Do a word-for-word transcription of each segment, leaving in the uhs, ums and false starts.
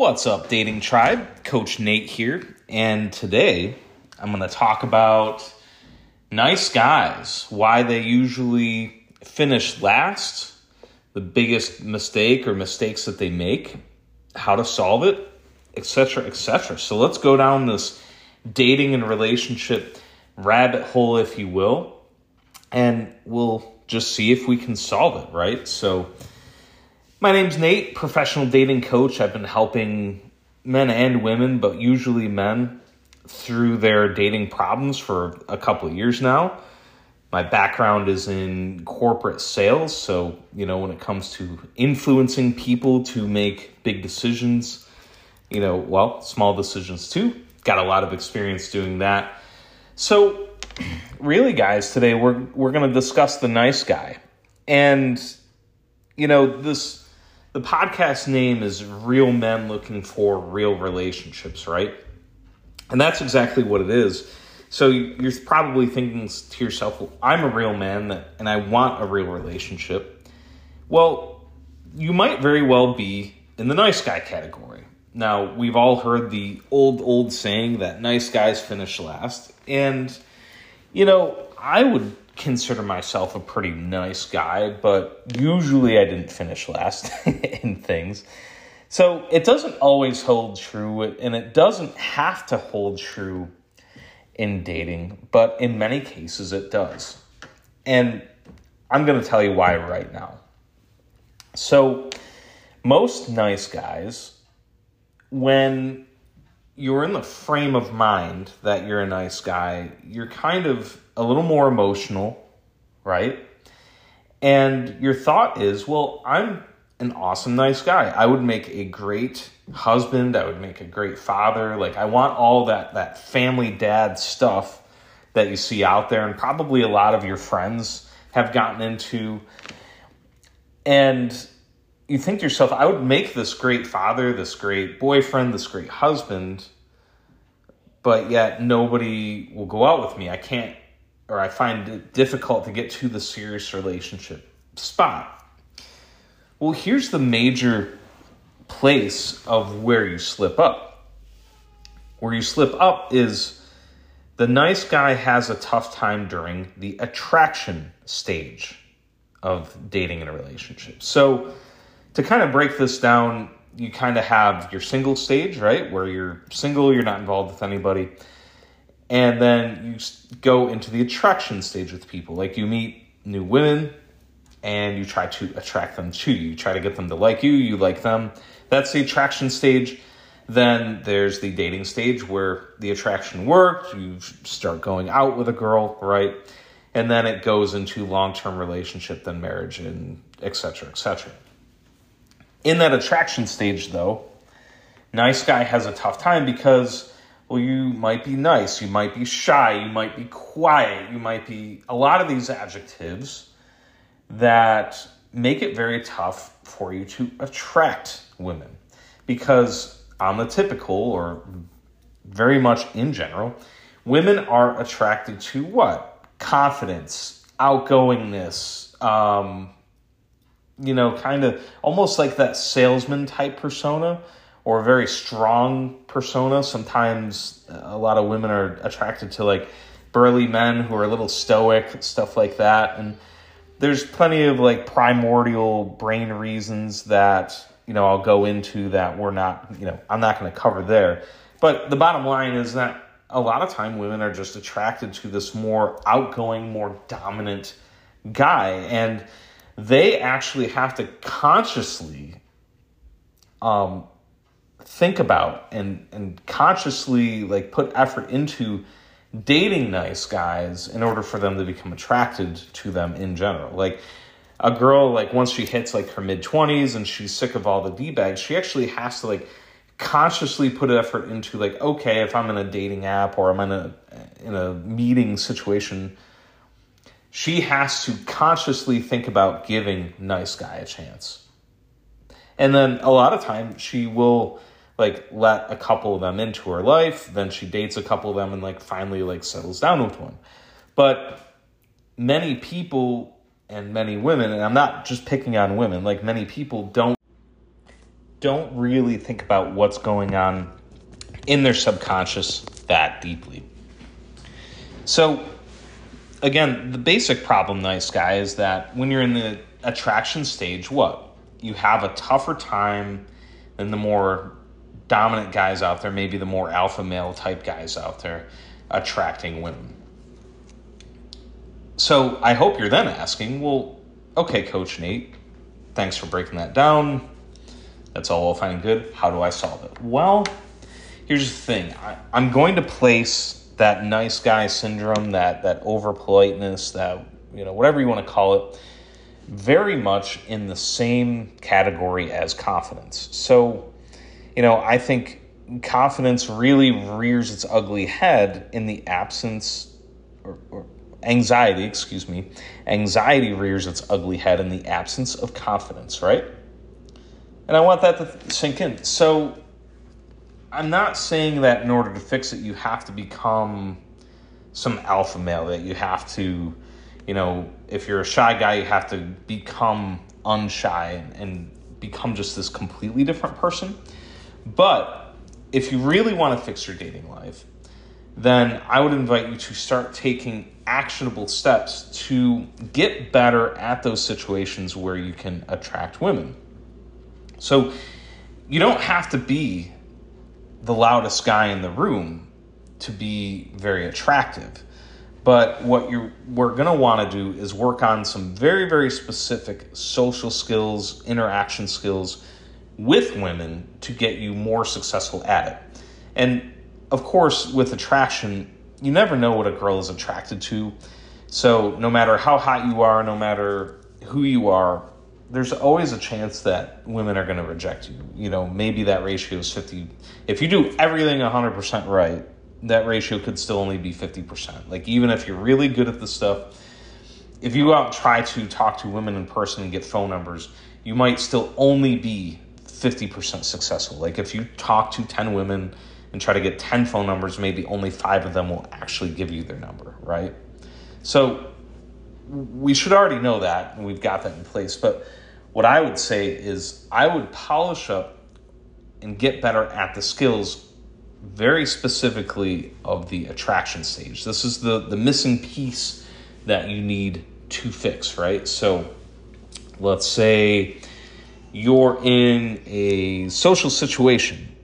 What's up, Dating Tribe? Coach Nate here, and today I'm going to talk about nice guys, why they usually finish last, the biggest mistake or mistakes that they make, how to solve it, et cetera, et cetera. So let's go down this dating and relationship rabbit hole, if you will, and we'll just see if we can solve it, right? So my name's Nate, professional dating coach. I've been helping men and women, but usually men, through their dating problems for a couple of years now. My background is in corporate sales, so, you know, when it comes to influencing people to make big decisions, you know, well, small decisions too. Got a lot of experience doing that. So really, guys, today we're we're going to discuss the nice guy. And, you know, this... the podcast name is Real Men Looking for Real Relationships, right? And that's exactly what it is. So you're probably thinking to yourself, well, I'm a real man and I want a real relationship. Well, you might very well be in the nice guy category. Now, we've all heard the old, old saying that nice guys finish last. And, you know, I would consider myself a pretty nice guy, but usually I didn't finish last in things. So it doesn't always hold true, and it doesn't have to hold true in dating, but in many cases it does. And I'm going to tell you why right now. So most nice guys, when you're in the frame of mind that you're a nice guy, you're kind of a little more emotional, right? And your thought is, well, I'm an awesome nice guy. I would make a great husband. I would make a great father. Like, I want all that, that family dad stuff that you see out there, and probably a lot of your friends have gotten into. And you think to yourself, I would make this great father, this great boyfriend, this great husband, but yet nobody will go out with me. I can't, or I find it difficult to get to the serious relationship spot. Well, here's the major place of where you slip up. Where you slip up is the nice guy has a tough time during the attraction stage of dating and a relationship. So to kind of break this down, you kind of have your single stage, right? Where you're single, you're not involved with anybody. And then you go into the attraction stage with people. Like, you meet new women and you try to attract them to you. You try to get them to like you, you like them. That's the attraction stage. Then there's the dating stage where the attraction worked. You start going out with a girl, right? And then it goes into long-term relationship, then marriage, and et cetera, et cetera. In that attraction stage, though, nice guy has a tough time because, well, you might be nice, you might be shy, you might be quiet, you might be a lot of these adjectives that make it very tough for you to attract women. Because on the typical, or very much in general, women are attracted to what? Confidence, outgoingness, um... you know, kind of almost like that salesman type persona, or a very strong persona. Sometimes a lot of women are attracted to like burly men who are a little stoic, stuff like that. And there's plenty of like primordial brain reasons that, you know, I'll go into that we're not, you know, I'm not going to cover there. But the bottom line is that a lot of time women are just attracted to this more outgoing, more dominant guy. And they actually have to consciously um, think about and, and consciously like put effort into dating nice guys in order for them to become attracted to them in general. Like, a girl, like, once she hits like her mid-twenties and she's sick of all the D-bags, she actually has to like consciously put effort into like, okay, if I'm in a dating app or I'm in a in a meeting situation, she has to consciously think about giving nice guy a chance. And then a lot of times she will like let a couple of them into her life. Then she dates a couple of them and like finally like settles down with one. But many people and many women, and I'm not just picking on women, like many people don't don't really think about what's going on in their subconscious that deeply. So again, the basic problem, nice guy, is that when you're in the attraction stage, what? You have a tougher time than the more dominant guys out there, maybe the more alpha male type guys out there attracting women. So I hope you're then asking, well, okay, Coach Nate, thanks for breaking that down. That's all well fine and good. How do I solve it? Well, here's the thing. I, I'm going to place that nice guy syndrome, that that over politeness, that, you know, whatever you want to call it, very much in the same category as confidence. So, you know, I think confidence really rears its ugly head in the absence, or, or anxiety, excuse me, anxiety rears its ugly head in the absence of confidence, right? And I want that to sink in. So I'm not saying that in order to fix it, you have to become some alpha male, that you have to, you know, if you're a shy guy, you have to become unshy and, and become just this completely different person. But if you really want to fix your dating life, then I would invite you to start taking actionable steps to get better at those situations where you can attract women. So you don't have to be the loudest guy in the room to be very attractive. But what you're, we're going to want to do is work on some very, very specific social skills, interaction skills with women to get you more successful at it. And of course, with attraction, you never know what a girl is attracted to. So no matter how hot you are, no matter who you are, there's always a chance that women are going to reject you. You know, maybe that ratio is fifty. If you do everything one hundred percent right, that ratio could still only be fifty percent. Like, even if you're really good at this stuff, if you go out and try to talk to women in person and get phone numbers, you might still only be fifty percent successful. Like, if you talk to ten women and try to get ten phone numbers, maybe only five of them will actually give you their number, right? So we should already know that, and we've got that in place. But what I would say is I would polish up and get better at the skills very specifically of the attraction stage. This is the, the missing piece that you need to fix, right? So let's say you're in a social situation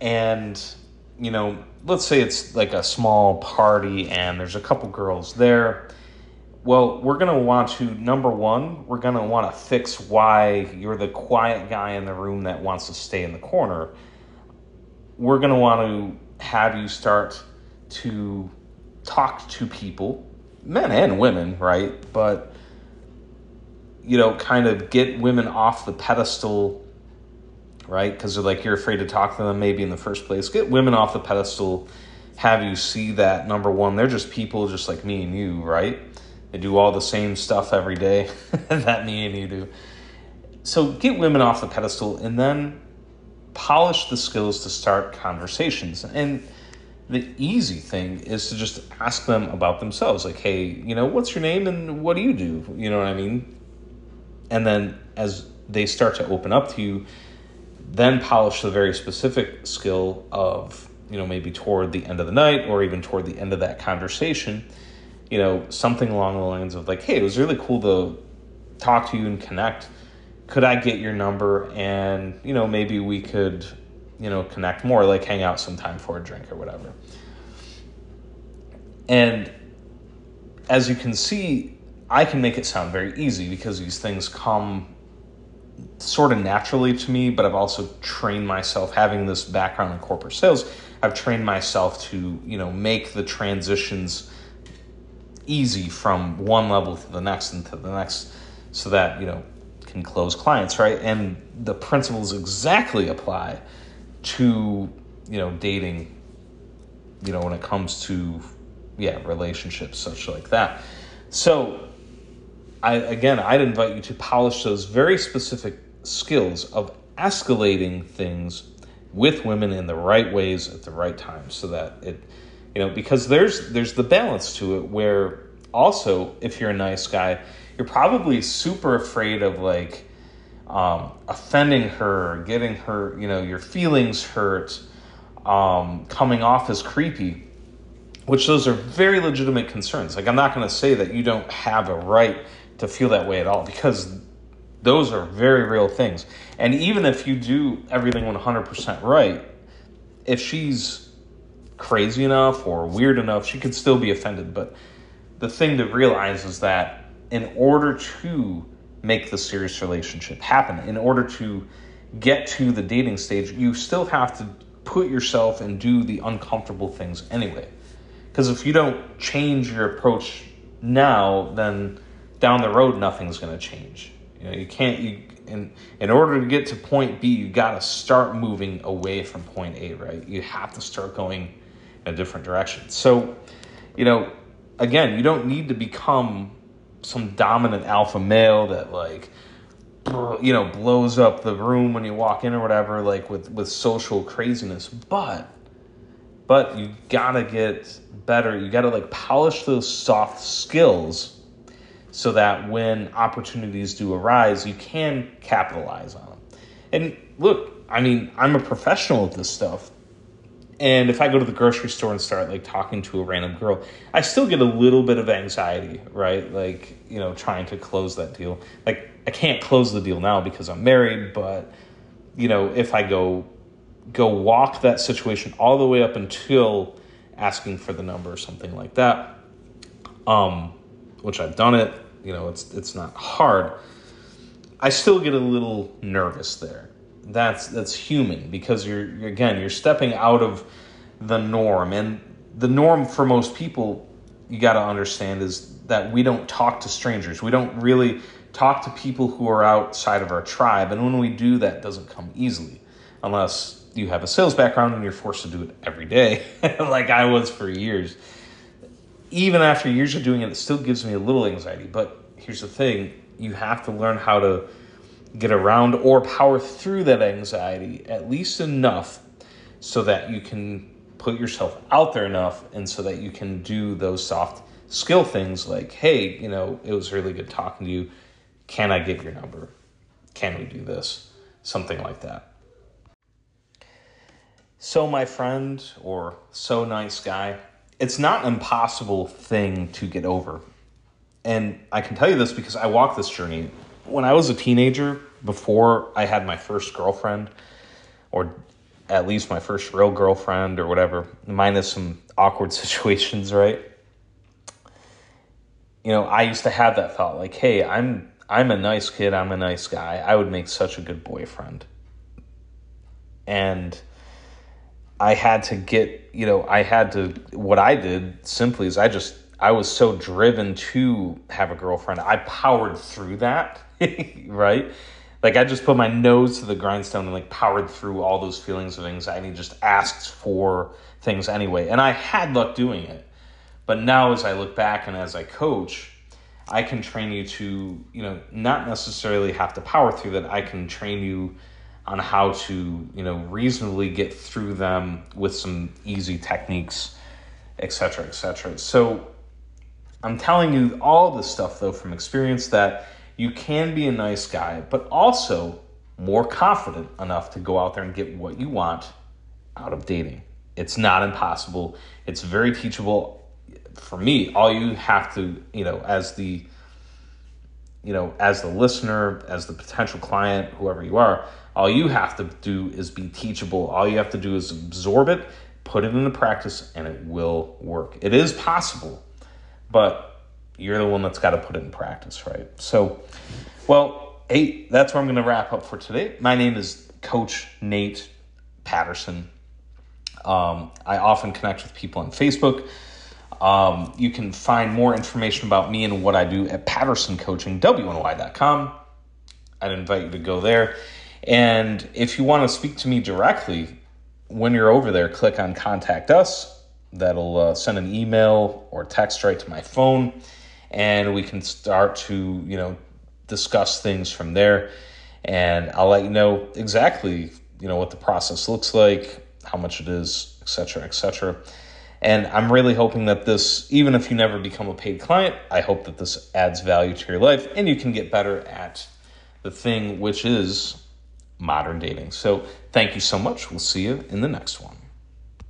and, you know, let's say it's like a small party and there's a couple girls there. Well, we're going to want to, number one, we're going to want to fix why you're the quiet guy in the room that wants to stay in the corner. We're going to want to have you start to talk to people, men and women, right? But, you know, kind of get women off the pedestal, right? Because they're like, you're afraid to talk to them maybe in the first place. Get women off the pedestal, have you see that, number one, they're just people just like me and you, right? They do all the same stuff every day that me and you do. So get women off the pedestal and then polish the skills to start conversations. And the easy thing is to just ask them about themselves. Like, hey, you know, what's your name and what do you do? You know what I mean? And then as they start to open up to you, then polish the very specific skill of, you know, maybe toward the end of the night or even toward the end of that conversation, you know, something along the lines of like, hey, it was really cool to talk to you and connect. Could I get your number? And, you know, maybe we could, you know, connect more, like hang out sometime for a drink or whatever. And as you can see, I can make it sound very easy because these things come sort of naturally to me, but I've also trained myself, having this background in corporate sales, I've trained myself to, you know, make the transitions easy from one level to the next and to the next so that, you know, can close clients, right? And the principles exactly apply to, you know, dating, you know, when it comes to, yeah, relationships, such like that. So I, again, I'd invite you to polish those very specific skills of escalating things with women in the right ways at the right time so that it, you know, because there's there's the balance to it where also if you're a nice guy, you're probably super afraid of like, um, offending her, getting her, you know, your feelings hurt, um, coming off as creepy, which those are very legitimate concerns. Like, I'm not going to say that you don't have a right to feel that way at all, because those are very real things. And even if you do everything one hundred percent right, if she's crazy enough or weird enough, she could still be offended. But the thing to realize is that in order to make the serious relationship happen, in order to get to the dating stage, you still have to put yourself and do the uncomfortable things anyway. Because if you don't change your approach now, then down the road, nothing's going to change. You know, you can't, you, in, in order to get to point B, you got to start moving away from point A, right? You have to start going in a different direction. So, you know, again, you don't need to become some dominant alpha male that, like, you know, blows up the room when you walk in or whatever, like with, with social craziness. But, but you got to get better. You got to, like, polish those soft skills, so that when opportunities do arise, you can capitalize on them. And look, I mean, I'm a professional at this stuff. And if I go to the grocery store and start, like, talking to a random girl, I still get a little bit of anxiety, right? Like, you know, trying to close that deal. Like, I can't close the deal now because I'm married, but, you know, if I go go walk that situation all the way up until asking for the number or something like that, um, which I've done it, you know, it's it's not hard, I still get a little nervous there. That's that's human, because you're, you're again, you're stepping out of the norm. And the norm for most people, you got to understand, is that we don't talk to strangers. We don't really talk to people who are outside of our tribe. And when we do, that doesn't come easily, unless you have a sales background and you're forced to do it every day, like I was for years. Even after years of doing it, it still gives me a little anxiety. But here's the thing. You have to learn how to get around or power through that anxiety at least enough so that you can put yourself out there enough, and so that you can do those soft skill things like, hey, you know, it was really good talking to you. Can I get your number? Can we do this? Something like that. So my friend, or so nice guy, it's not an impossible thing to get over. And I can tell you this because I walked this journey. When I was a teenager, before I had my first girlfriend, or at least my first real girlfriend or whatever, minus some awkward situations, right? You know, I used to have that thought like, hey, I'm I'm a nice kid, I'm a nice guy. I would make such a good boyfriend. And I had to get, you know, I had to, what I did simply is I just, I was so driven to have a girlfriend. I powered through that, right? Like, I just put my nose to the grindstone and, like, powered through all those feelings of anxiety, just asked for things anyway. And I had luck doing it. But now, as I look back and as I coach, I can train you to, you know, not necessarily have to power through that. I can train you on how to, you know, reasonably get through them with some easy techniques, et cetera, et cetera. So I'm telling you all this stuff, though, from experience, that you can be a nice guy, but also more confident enough to go out there and get what you want out of dating. It's not impossible. It's very teachable. For me, all you have to, you know, as the, you know, as the listener, as the potential client, whoever you are, all you have to do is be teachable. All you have to do is absorb it, put it into practice, and it will work. It is possible, but you're the one that's got to put it in practice, right? So, well, hey, that's where I'm going to wrap up for today. My name is Coach Nate Patterson. Um, I often connect with people on Facebook. Um, you can find more information about me and what I do at Patterson Coaching W N Y dot com. I'd invite you to go there. And if you want to speak to me directly, when you're over there, click on Contact Us. That'll uh, send an email or text right to my phone, and we can start to, you know, discuss things from there. And I'll let you know exactly, you know, what the process looks like, how much it is, et cetera, et cetera. And I'm really hoping that this, even if you never become a paid client, I hope that this adds value to your life and you can get better at the thing which is modern dating. So thank you so much. We'll see you in the next one.